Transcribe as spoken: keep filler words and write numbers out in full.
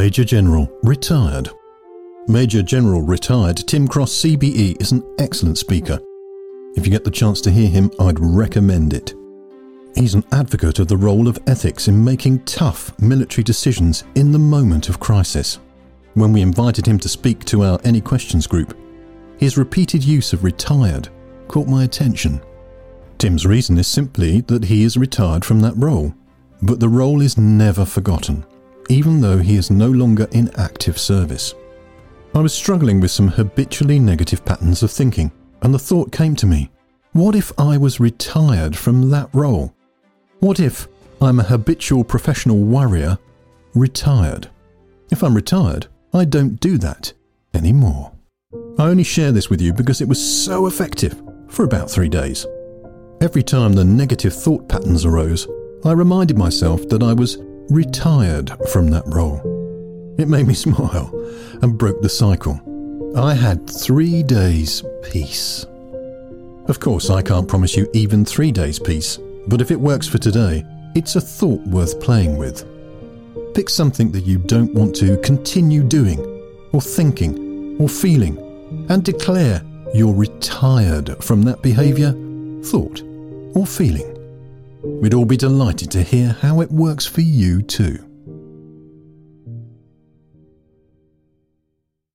Major General, retired. Major General retired Tim Cross C B E is an excellent speaker. If you get the chance to hear him, I'd recommend it. He's an advocate of the role of ethics in making tough military decisions in the moment of crisis. When we invited him to speak to our Any Questions group, his repeated use of retired caught my attention. Tim's reason is simply that he is retired from that role, but the role is never forgotten, even though he is no longer in active service. I was struggling with some habitually negative patterns of thinking, and the thought came to me, what if I was retired from that role? What if I'm a habitual professional worrier, retired? If I'm retired, I don't do that anymore. I only share this with you because it was so effective for about three days. Every time the negative thought patterns arose, I reminded myself that I was retired from that role. It made me smile and broke the cycle. I had three days peace. Of course, I can't promise you even three days peace, but if it works for today, it's a thought worth playing with. Pick something that you don't want to continue doing, or thinking, or feeling, and declare you're retired from that behaviour, thought, or feeling. We'd all be delighted to hear how it works for you too.